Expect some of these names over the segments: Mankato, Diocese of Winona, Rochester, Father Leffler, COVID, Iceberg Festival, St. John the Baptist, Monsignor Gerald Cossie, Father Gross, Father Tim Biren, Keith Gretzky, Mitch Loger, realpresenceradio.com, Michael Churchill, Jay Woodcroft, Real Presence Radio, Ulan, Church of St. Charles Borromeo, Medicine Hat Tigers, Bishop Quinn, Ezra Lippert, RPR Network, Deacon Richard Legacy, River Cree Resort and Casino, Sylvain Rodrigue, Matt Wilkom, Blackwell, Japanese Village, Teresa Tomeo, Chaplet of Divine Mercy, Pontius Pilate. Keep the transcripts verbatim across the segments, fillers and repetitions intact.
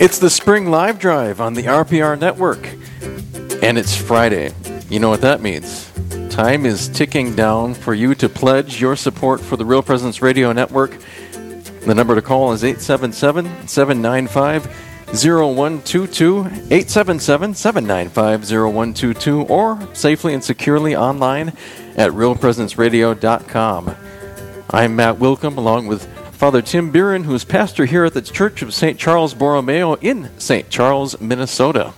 It's the Spring Live Drive on the R P R Network, and it's Friday. You know what that means. Time is ticking down for you to pledge your support for the Real Presence Radio Network. The number to call is eight seven seven, seven nine five, zero one two two, eight seven seven, seven nine five, zero one two two, or safely and securely online at real presence radio dot com. I'm Matt Wilkom, along with Father Tim Biren, who is pastor here at the Church of Saint Charles Borromeo in Saint Charles, Minnesota,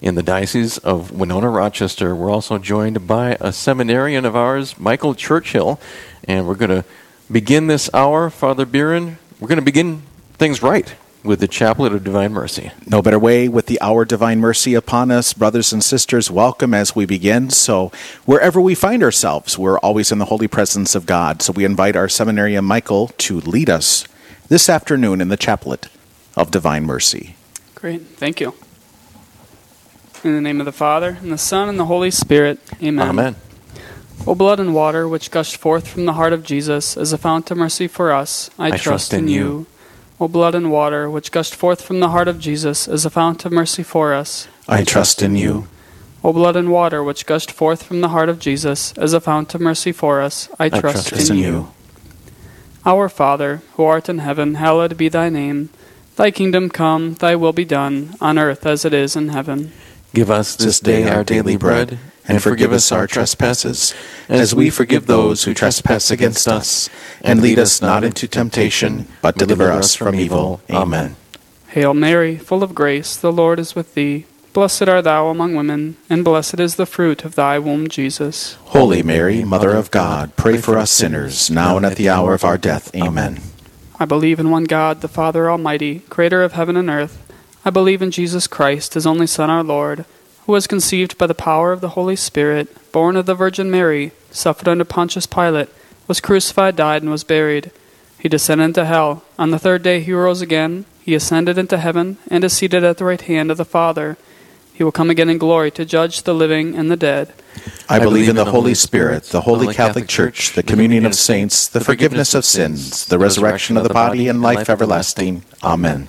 in the Diocese of Winona, Rochester. We're also joined by a seminarian of ours, Michael Churchill, and we're going to begin this hour, Father Biren, we're going to begin things right with the Chaplet of Divine Mercy. No better way with the hour Divine Mercy upon us. Brothers and sisters, welcome as we begin. So wherever we find ourselves, we're always in the holy presence of God. So we invite our seminarian Michael to lead us this afternoon in the Chaplet of Divine Mercy. Great. Thank you. In the name of the Father, and the Son, and the Holy Spirit. Amen. Amen. O blood and water, which gushed forth from the heart of Jesus as a fount of mercy for us, I, I trust, trust in you. you. O blood and water, which gushed forth from the heart of Jesus as a fount of mercy for us, I, I trust, trust in you. O blood and water, which gushed forth from the heart of Jesus as a fount of mercy for us, I, I trust, trust in, in you. you. Our Father, who art in heaven, hallowed be thy name. Thy kingdom come, thy will be done, on earth as it is in heaven. Give us this day our daily bread, and forgive us our trespasses, as we forgive those who trespass against us. And lead us not into temptation, but deliver us from evil. Amen. Hail Mary, full of grace, the Lord is with thee. Blessed art thou among women, and blessed is the fruit of thy womb, Jesus. Holy Mary, Mother of God, pray for us sinners, now and at the hour of our death. Amen. I believe in one God, the Father Almighty, creator of heaven and earth. I believe in Jesus Christ, his only Son, our Lord, who was conceived by the power of the Holy Spirit, born of the Virgin Mary, suffered under Pontius Pilate, was crucified, died, and was buried. He descended into hell. On the third day he rose again. He ascended into heaven and is seated at the right hand of the Father. He will come again in glory to judge the living and the dead. I, I believe in the, in the Holy Spirit, Spirit the Holy Catholic, Catholic Church, the, the communion of saints, the forgiveness of sins, the resurrection of the body, and life everlasting. Amen.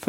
For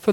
For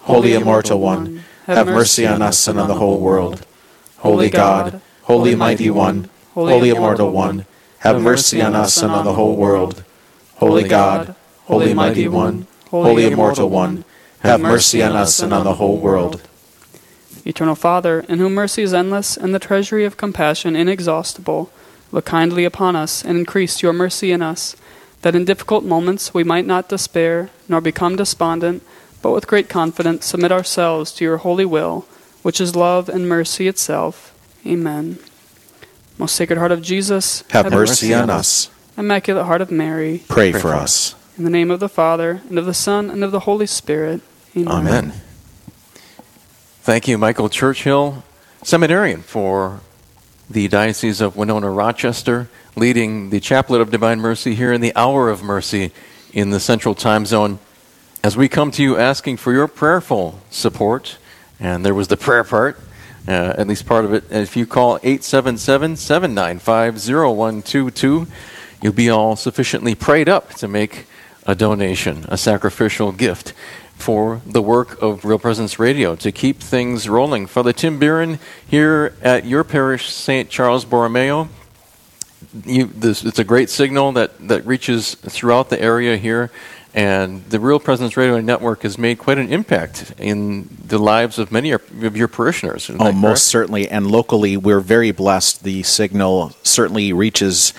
Holy Immortal One, have mercy on us and on the whole world. Holy God, Holy Mighty One, Holy Immortal One, have mercy on us and on the whole world. Holy God, Holy Mighty One, Holy Immortal One, have mercy on us and on the whole world. Eternal Father, in whom mercy is endless and the treasury of compassion inexhaustible, look kindly upon us and increase your mercy in us, that in difficult moments we might not despair nor become despondent, but with great confidence submit ourselves to your holy will, which is love and mercy itself. Amen. Most Sacred Heart of Jesus, have, have mercy, mercy on us. Immaculate Heart of Mary, pray, pray for us. In the name of the Father, and of the Son, and of the Holy Spirit. Amen. Amen. Thank you, Michael Churchill, seminarian for the Diocese of Winona, Rochester, leading the Chaplet of Divine Mercy here in the Hour of Mercy in the Central Time Zone. As we come to you asking for your prayerful support, and there was the prayer part, uh, at least part of it, and if you call eight seven seven, seven nine five, zero one two two, you'll be all sufficiently prayed up to make a donation, a sacrificial gift for the work of Real Presence Radio to keep things rolling. Father Tim Biren here at your parish, Saint Charles Borromeo. You, this, it's a great signal that, that reaches throughout the area here, and the Real Presence Radio Network has made quite an impact in the lives of many of your parishioners. Oh, most certainly, and locally we're very blessed. The signal certainly reaches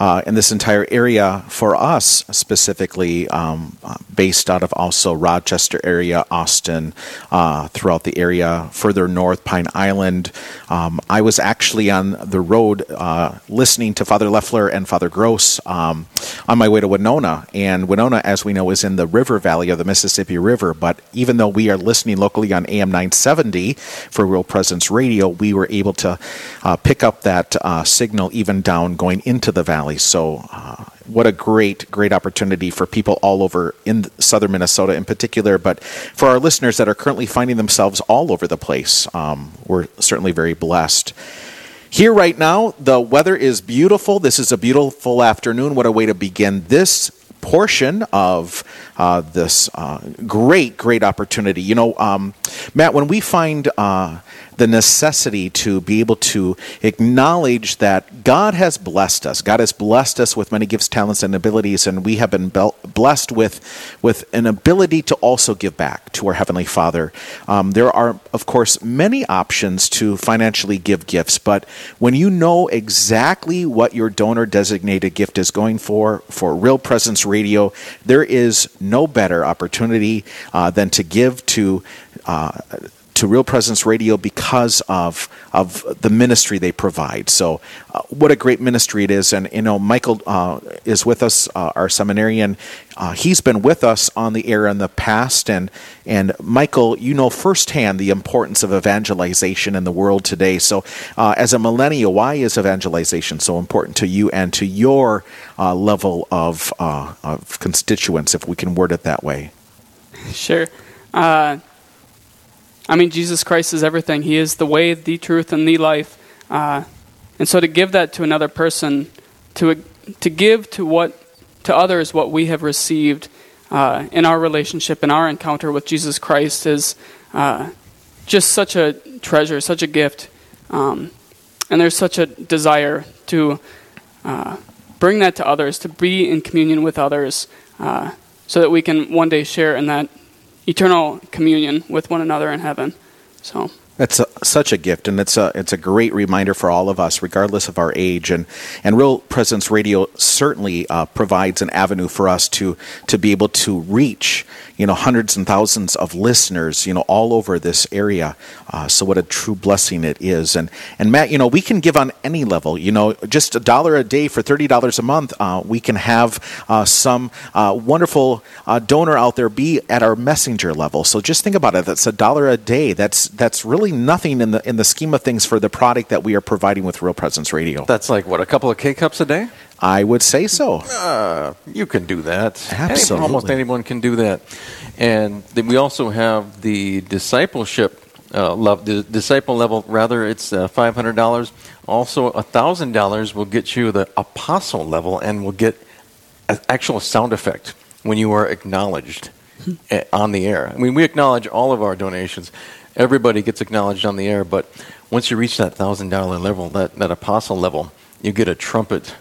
Uh, in this entire area for us specifically, um, based out of also Rochester area, Austin, uh, throughout the area, further north, Pine Island. Um, I was actually on the road uh, listening to Father Leffler and Father Gross um, on my way to Winona. And Winona, as we know, is in the river valley of the Mississippi River. But even though we are listening locally on A M nine seventy for Real Presence Radio, we were able to uh, pick up that uh, signal even down going into the valley. So uh, what a great, great opportunity for people all over in southern Minnesota in particular, but for our listeners that are currently finding themselves all over the place, um, we're certainly very blessed. Here right now, the weather is beautiful. This is a beautiful afternoon. What a way to begin this portion of uh, this uh, great, great opportunity. You know, um, Matt, when we find uh, the necessity to be able to acknowledge that God has blessed us, God has blessed us with many gifts, talents, and abilities, and we have been be- blessed with, with an ability to also give back to our Heavenly Father. Um, there are, of course, many options to financially give gifts, but when you know exactly what your donor-designated gift is going for, for Real Presence Radio, there is no no better opportunity uh, than to give to uh, to Real Presence Radio because of of the ministry they provide. So uh, what a great ministry it is. And, you know, Michael uh, is with us, uh, our seminarian. Uh, he's been with us on the air in the past. And, and Michael, you know firsthand the importance of evangelization in the world today. So uh, as a millennial, why is evangelization so important to you and to your uh, level of, uh, of constituents, if we can word it that way? Sure. Uh I mean, Jesus Christ is everything. He is the way, the truth, and the life. Uh, and so to give that to another person, to to give to what to others what we have received uh, in our relationship, in our encounter with Jesus Christ is uh, just such a treasure, such a gift. Um, and there's such a desire to uh, bring that to others, to be in communion with others, uh, so that we can one day share in that eternal communion with one another in heaven. So that's a, such a gift, and it's a it's a great reminder for all of us, regardless of our age. And and Real Presence Radio certainly uh, provides an avenue for us to to be able to reach you know hundreds and thousands of listeners you know all over this area. Uh, so what a true blessing it is. And and Matt, you know we can give on any level. You know, just a dollar a day for thirty dollars a month, uh, we can have uh, some uh, wonderful uh, donor out there be at our messenger level. So just think about it. That's a dollar a day. That's that's really Really nothing in the in the scheme of things for the product that we are providing with Real Presence Radio. That's like, what, a couple of K-Cups a day? I would say so. Uh, you can do that. Absolutely. Any, almost anyone can do that. And then we also have the discipleship uh, level, the disciple level, rather. It's uh, five hundred dollars. Also, one thousand dollars will get you the apostle level and will get an actual sound effect when you are acknowledged on the air. I mean, we acknowledge all of our donations. Everybody gets acknowledged on the air, but once you reach that one thousand dollars level, that, that apostle level, you get a trumpet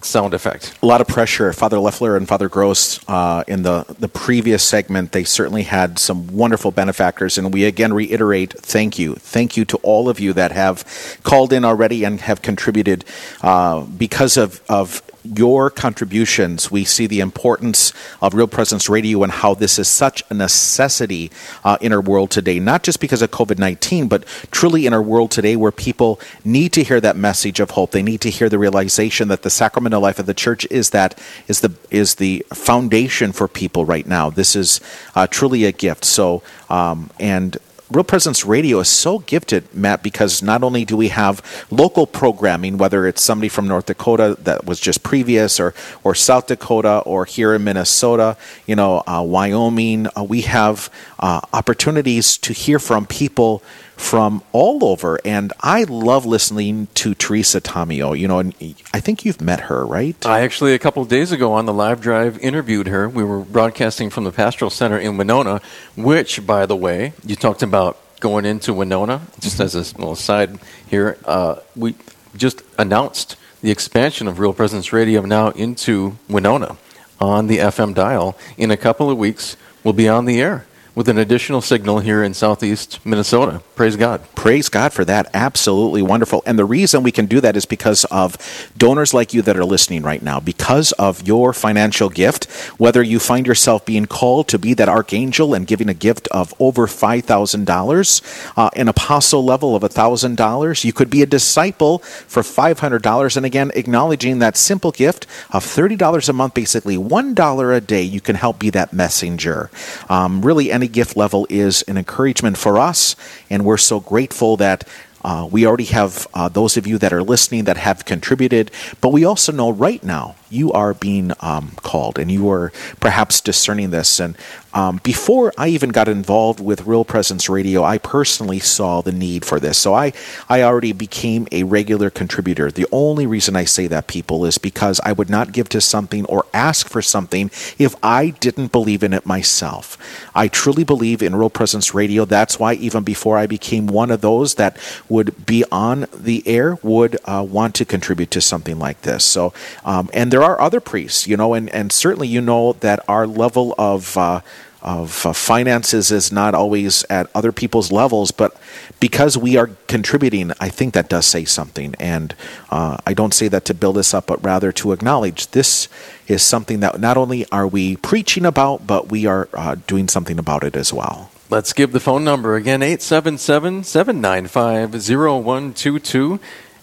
sound effect. A lot of pressure. Father Leffler and Father Gross, uh, in the, the previous segment, they certainly had some wonderful benefactors, and we again reiterate, thank you. Thank you to all of you that have called in already and have contributed. Uh, because of, of your contributions, we see the importance of Real Presence Radio and how this is such a necessity uh, in our world today, not just because of covid nineteen, but truly in our world today where people need to hear that message of hope. They need to hear the realization that the sacramental life of the church is that is the is the foundation for people right now. This is uh, truly a gift. So, um, and Real Presence Radio is so gifted, Matt, because not only do we have local programming, whether it's somebody from North Dakota that was just previous, or or South Dakota, or here in Minnesota, you know, uh, Wyoming, uh, we have uh, opportunities to hear from people from all over. And I love listening to Teresa Tomeo. You know, and I think you've met her, right? I actually, a couple of days ago on the live drive, interviewed her. We were broadcasting from the Pastoral Center in Winona, which, by the way, you talked about going into Winona. Just as a little side here, uh, we just announced the expansion of Real Presence Radio now into Winona on the F M dial. In a couple of weeks, we'll be on the air with an additional signal here in southeast Minnesota. Praise God. Praise God for that. Absolutely wonderful. And the reason we can do that is because of donors like you that are listening right now. Because of your financial gift, whether you find yourself being called to be that archangel and giving a gift of over five thousand dollars, uh, an apostle level of one thousand dollars, you could be a disciple for five hundred dollars. And again, acknowledging that simple gift of thirty dollars a month, basically one dollar a day, you can help be that messenger. Um, really, any gift level is an encouragement for us, and we're so grateful that uh, we already have uh, those of you that are listening that have contributed, but we also know right now you are being um, called, and you are perhaps discerning this. And um, before I even got involved with Real Presence Radio, I personally saw the need for this. So I, I already became a regular contributor. The only reason I say that, people, is because I would not give to something or ask for something if I didn't believe in it myself. I truly believe in Real Presence Radio. That's why even before I became one of those that would be on the air, would uh, want to contribute to something like this. So, um, and there There are other priests, you know, and, and certainly you know that our level of uh, of uh, finances is not always at other people's levels, but because we are contributing, I think that does say something. And uh, I don't say that to build us up, but rather to acknowledge this is something that not only are we preaching about, but we are uh, doing something about it as well. Let's give the phone number again, eight seven seven, seven nine five, zero one two two,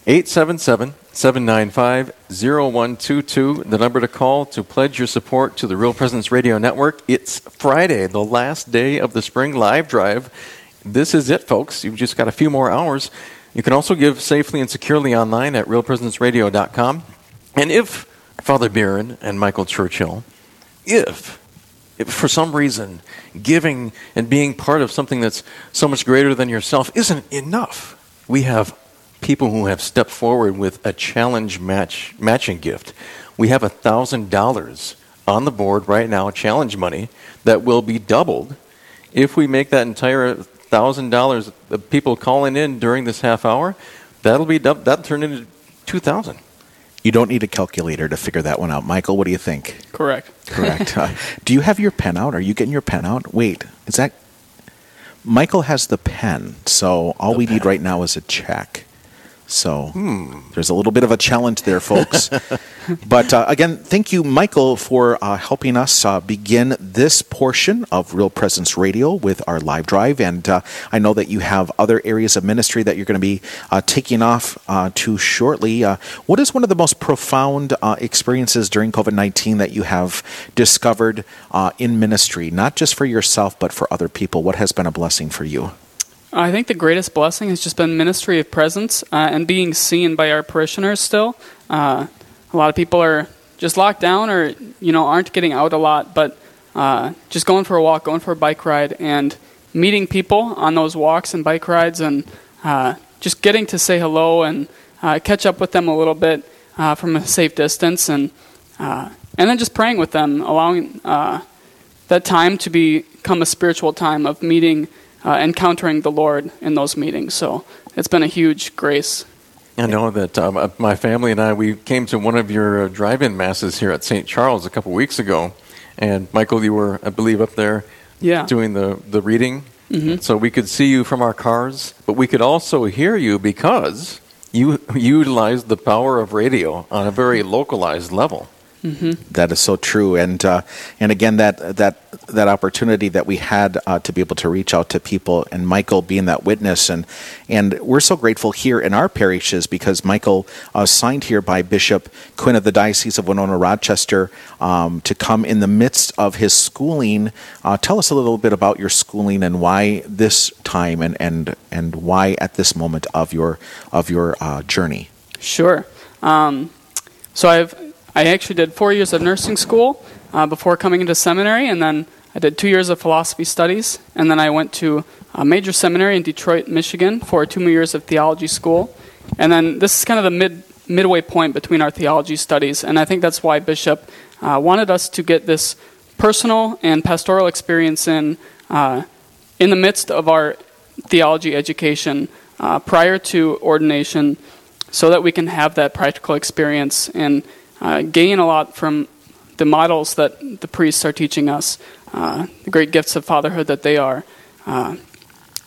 eight seven seven, seven nine five, zero one two two, the number to call to pledge your support to the Real Presence Radio Network. It's Friday, the last day of the spring live drive. This is it, folks. You've just got a few more hours. You can also give safely and securely online at real presence radio dot com. And if Father Biren and Michael Churchill, if... if for some reason, giving and being part of something that's so much greater than yourself isn't enough, we have people who have stepped forward with a challenge match matching gift. We have one thousand dollars on the board right now, challenge money, that will be doubled if we make that entire one thousand dollars of people calling in during this half hour. That'll be dub- that'll turn into two thousand dollars. You don't need a calculator to figure that one out. Michael, what do you think? Correct. Correct. Uh, do you have your pen out? Are you getting your pen out? Wait, is that... Michael has the pen, so all the we pen. need right now is a check. So hmm. there's a little bit of a challenge there, folks. But uh, again, thank you, Michael, for uh, helping us uh, begin this portion of Real Presence Radio with our live drive. And uh, I know that you have other areas of ministry that you're going to be uh, taking off uh, to shortly. Uh, what is one of the most profound uh, experiences during COVID nineteen that you have discovered uh, in ministry, not just for yourself, but for other people? What has been a blessing for you? I think the greatest blessing has just been ministry of presence uh, and being seen by our parishioners still. Uh, a lot of people are just locked down or, you know, aren't getting out a lot, but uh, just going for a walk, going for a bike ride, and meeting people on those walks and bike rides, and uh, just getting to say hello and uh, catch up with them a little bit uh, from a safe distance, and uh, and then just praying with them, allowing uh, that time to become a spiritual time of meeting Uh, encountering the Lord in those meetings. So it's been a huge grace. I know that um, my family and I, we came to one of your uh, drive-in masses here at Saint Charles a couple weeks ago. And Michael, you were, I believe, up there yeah. doing the, the reading. Mm-hmm. So we could see you from our cars, but we could also hear you because you, you utilized the power of radio on a very localized level. Mm-hmm. That is so true, and uh, and again, that that that opportunity that we had uh, to be able to reach out to people, and Michael being that witness, and and we're so grateful here in our parishes because Michael uh, signed here by Bishop Quinn of the Diocese of Winona, Rochester, um, to come in the midst of his schooling. Uh, tell us a little bit about your schooling and why this time, and and and why at this moment of your of your uh, journey. Sure. Um, so I've. I actually did four years of nursing school uh, before coming into seminary, and then I did two years of philosophy studies, and then I went to a major seminary in Detroit, Michigan for two more years of theology school. And then this is kind of the mid midway point between our theology studies, and I think that's why Bishop uh, wanted us to get this personal and pastoral experience in, uh, in the midst of our theology education uh, prior to ordination, so that we can have that practical experience and Uh, gain a lot from the models that the priests are teaching us, uh, the great gifts of fatherhood that they are. Uh,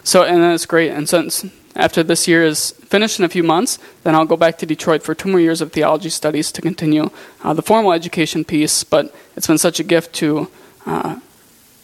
so, and that's great. And since after this year is finished in a few months, then I'll go back to Detroit for two more years of theology studies to continue uh, the formal education piece. But it's been such a gift to uh,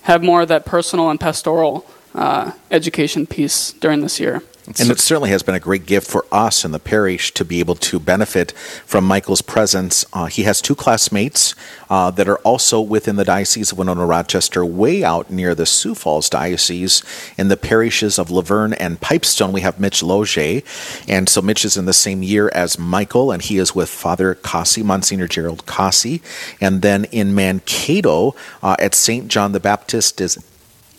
have more of that personal and pastoral uh, education piece during this year. And it certainly has been a great gift for us in the parish to be able to benefit from Michael's presence. Uh, he has two classmates uh, that are also within the Diocese of Winona, Rochester, way out near the Sioux Falls Diocese in the parishes of Laverne and Pipestone. We have Mitch Loger, and so Mitch is in the same year as Michael, and he is with Father Cossie, Monsignor Gerald Cossie. And then in Mankato uh, at Saint John the Baptist is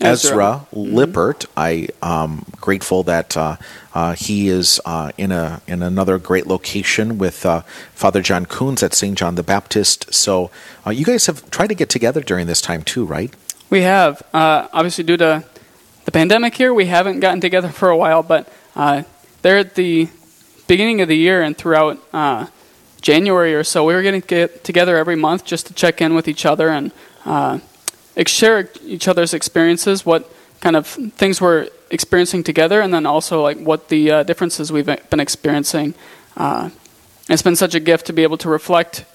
Ezra Lippert. I am um, grateful that uh, uh, he is uh, in a in another great location with uh, Father John Coons at Saint John the Baptist. So uh, you guys have tried to get together during this time too, right? We have. Uh, obviously, due to the pandemic here, we haven't gotten together for a while, but uh, there at the beginning of the year and throughout uh, January or so, we were going to get together every month just to check in with each other and uh, share each other's experiences, what kind of things we're experiencing together, and then also like what the uh, differences we've been experiencing. Uh, it's been such a gift to be able to reflect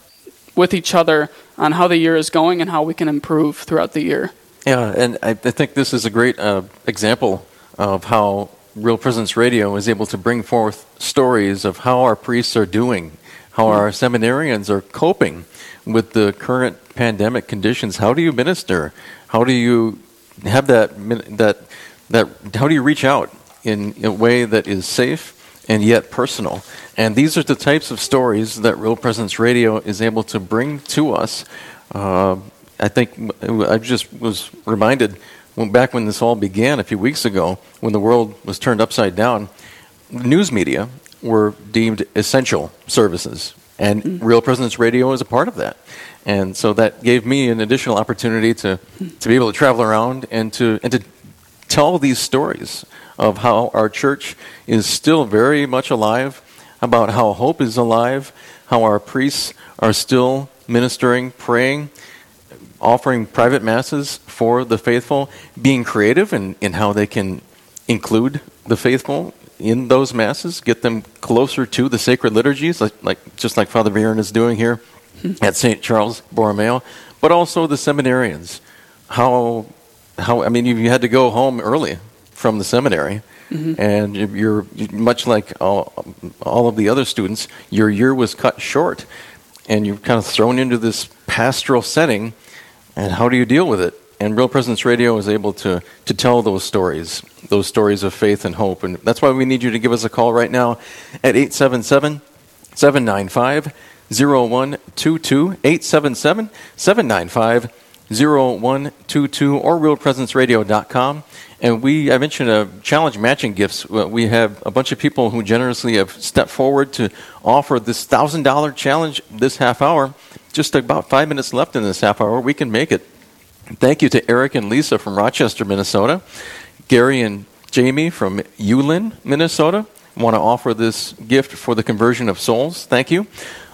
with each other on how the year is going and how we can improve throughout the year. Yeah, and I think this is a great uh, example of how Real Presence Radio is able to bring forth stories of how our priests are doing, how mm-hmm. our seminarians are coping with the current pandemic conditions. How do you minister? How do you have that that that? How do you reach out in a way that is safe and yet personal? And these are the types of stories that Real Presence Radio is able to bring to us. Uh, I think I just was reminded when, back when this all began a few weeks ago, when the world was turned upside down, news media were deemed essential services. And mm-hmm. Real Presence Radio is a part of that. And so that gave me an additional opportunity to, to be able to travel around and to and to tell these stories of how our church is still very much alive, about how hope is alive, how our priests are still ministering, praying, offering private masses for the faithful, being creative in, in how they can include the faithful in those masses, get them closer to the sacred liturgies, like, like just like Father Biren is doing here at Saint Charles Borromeo, but also the seminarians. How, how I mean, you had to go home early from the seminary, mm-hmm. and you're much like all, all of the other students, your year was cut short, and you're kind of thrown into this pastoral setting, and how do you deal with it? And Real Presence Radio is able to, to tell those stories, those stories of faith and hope. And that's why we need you to give us a call right now at eight seven seven, seven nine five, zero one two two, eight seven seven, seven nine five, zero one two two, or real presence radio dot com. And we, I mentioned a challenge matching gifts. We have a bunch of people who generously have stepped forward to offer this one thousand dollars challenge this half hour. Just about five minutes left in this half hour. We can make it. Thank you to Eric and Lisa from Rochester, Minnesota. Gary and Jamie from Ulan, Minnesota, want to offer this gift for the conversion of souls. Thank you.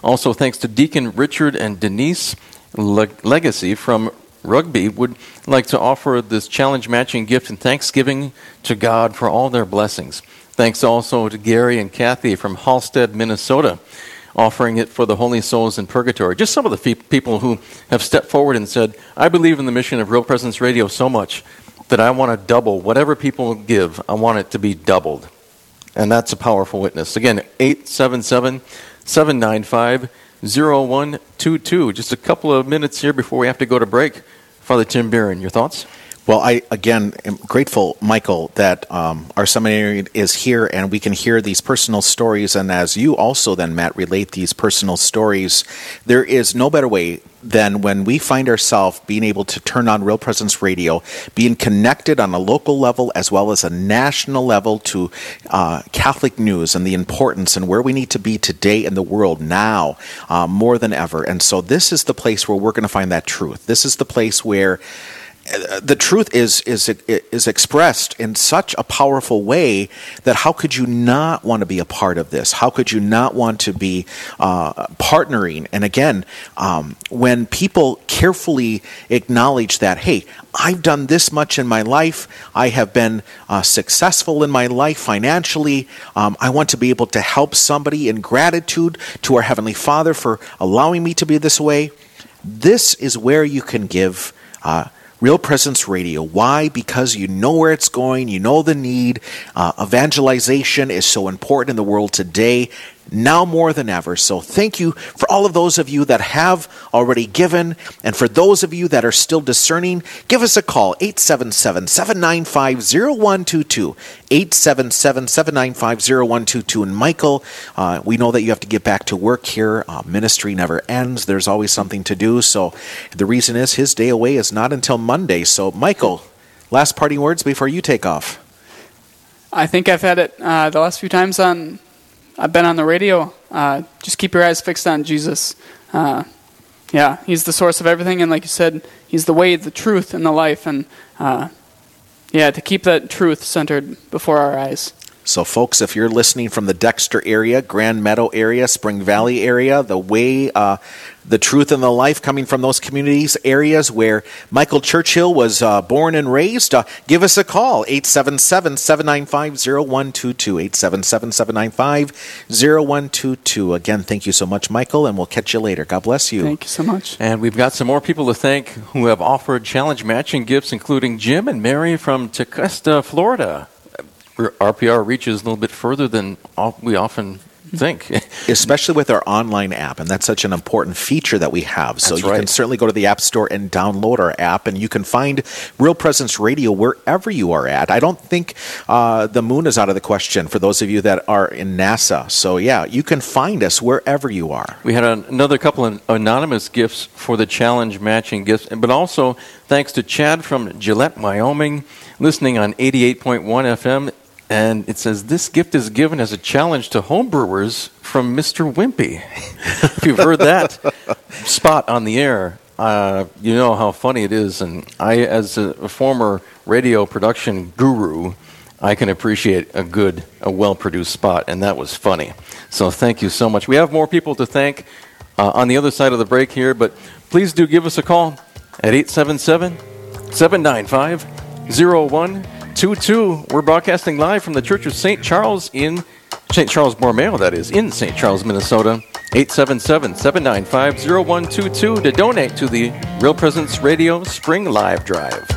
Also, thanks to Deacon Richard and Denise Legacy from Rugby, would like to offer this challenge matching gift in thanksgiving to God for all their blessings. Thanks also to Gary and Kathy from Halstead, Minnesota, offering it for the holy souls in purgatory. Just some of the fe- people who have stepped forward and said, I believe in the mission of Real Presence Radio so much that I want to double whatever people give. I want it to be doubled. And that's a powerful witness. Again, eight seven seven, seven nine five, zero one two two. Just a couple of minutes here before we have to go to break. Father Tim Biren, your thoughts? Well, I, again, am grateful, Michael, that um, our seminary is here and we can hear these personal stories. And as you also then, Matt, relate these personal stories, there is no better way than when we find ourselves being able to turn on Real Presence Radio, being connected on a local level as well as a national level to uh, Catholic news and the importance and where we need to be today in the world now uh, more than ever. And so this is the place where we're going to find that truth. This is the place where the truth is is is expressed in such a powerful way that how could you not want to be a part of this? How could you not want to be uh, partnering? And again, um, when people carefully acknowledge that, hey, I've done this much in my life. I have been uh, successful in my life financially. Um, I want to be able to help somebody in gratitude to our Heavenly Father for allowing me to be this way. This is where you can give uh Real Presence Radio. Why? Because you know where it's going. You know the need. Uh, evangelization is so important in the world today, now more than ever. So thank you for all of those of you that have already given. And for those of you that are still discerning, give us a call, eight seven seven, seven nine five, zero one two two, eight seven seven, seven nine five, zero one two two. And Michael, uh, we know that you have to get back to work here. Uh, ministry never ends. There's always something to do. So the reason is his day away is not until Monday. So Michael, last parting words before you take off. I think I've had it uh, the last few times on... I've been on the radio. Uh, just keep your eyes fixed on Jesus. Uh, yeah, he's the source of everything, and like you said, he's the way, the truth, and the life. And uh, yeah, to keep that truth centered before our eyes. So, folks, if you're listening from the Dexter area, Grand Meadow area, Spring Valley area, the way, uh, the truth and the life coming from those communities, areas where Michael Churchill was uh, born and raised, uh, give us a call, eight seven seven, seven nine five, zero one two two, eight seven seven, seven nine five, zero one two two. Again, thank you so much, Michael, and we'll catch you later. God bless you. Thank you so much. And we've got some more people to thank who have offered challenge matching gifts, including Jim and Mary from Tequesta, Florida. R P R reaches a little bit further than we often think. Especially with our online app, and that's such an important feature that we have. So that's you right. can certainly go to the App Store and download our app, and you can find Real Presence Radio wherever you are at. I don't think uh, the moon is out of the question for those of you that are in NASA. So yeah, you can find us wherever you are. We had an, another couple of anonymous gifts for the challenge matching gifts, but also thanks to Chad from Gillette, Wyoming, listening on eighty-eight point one F M. And it says, this gift is given as a challenge to homebrewers from Mister Wimpy. If you've heard that spot on the air, uh, you know how funny it is. And I, as a, a former radio production guru, I can appreciate a good, a well-produced spot. And that was funny. So thank you so much. We have more people to thank uh, on the other side of the break here. But please do give us a call at eight seven seven, seven nine five, zero one two two. We're broadcasting live from the Church of Saint Charles in Saint Charles Borromeo, that is, in Saint Charles, Minnesota. eight seven seven, seven nine five, zero one two two to donate to the Real Presence Radio Spring Live Drive.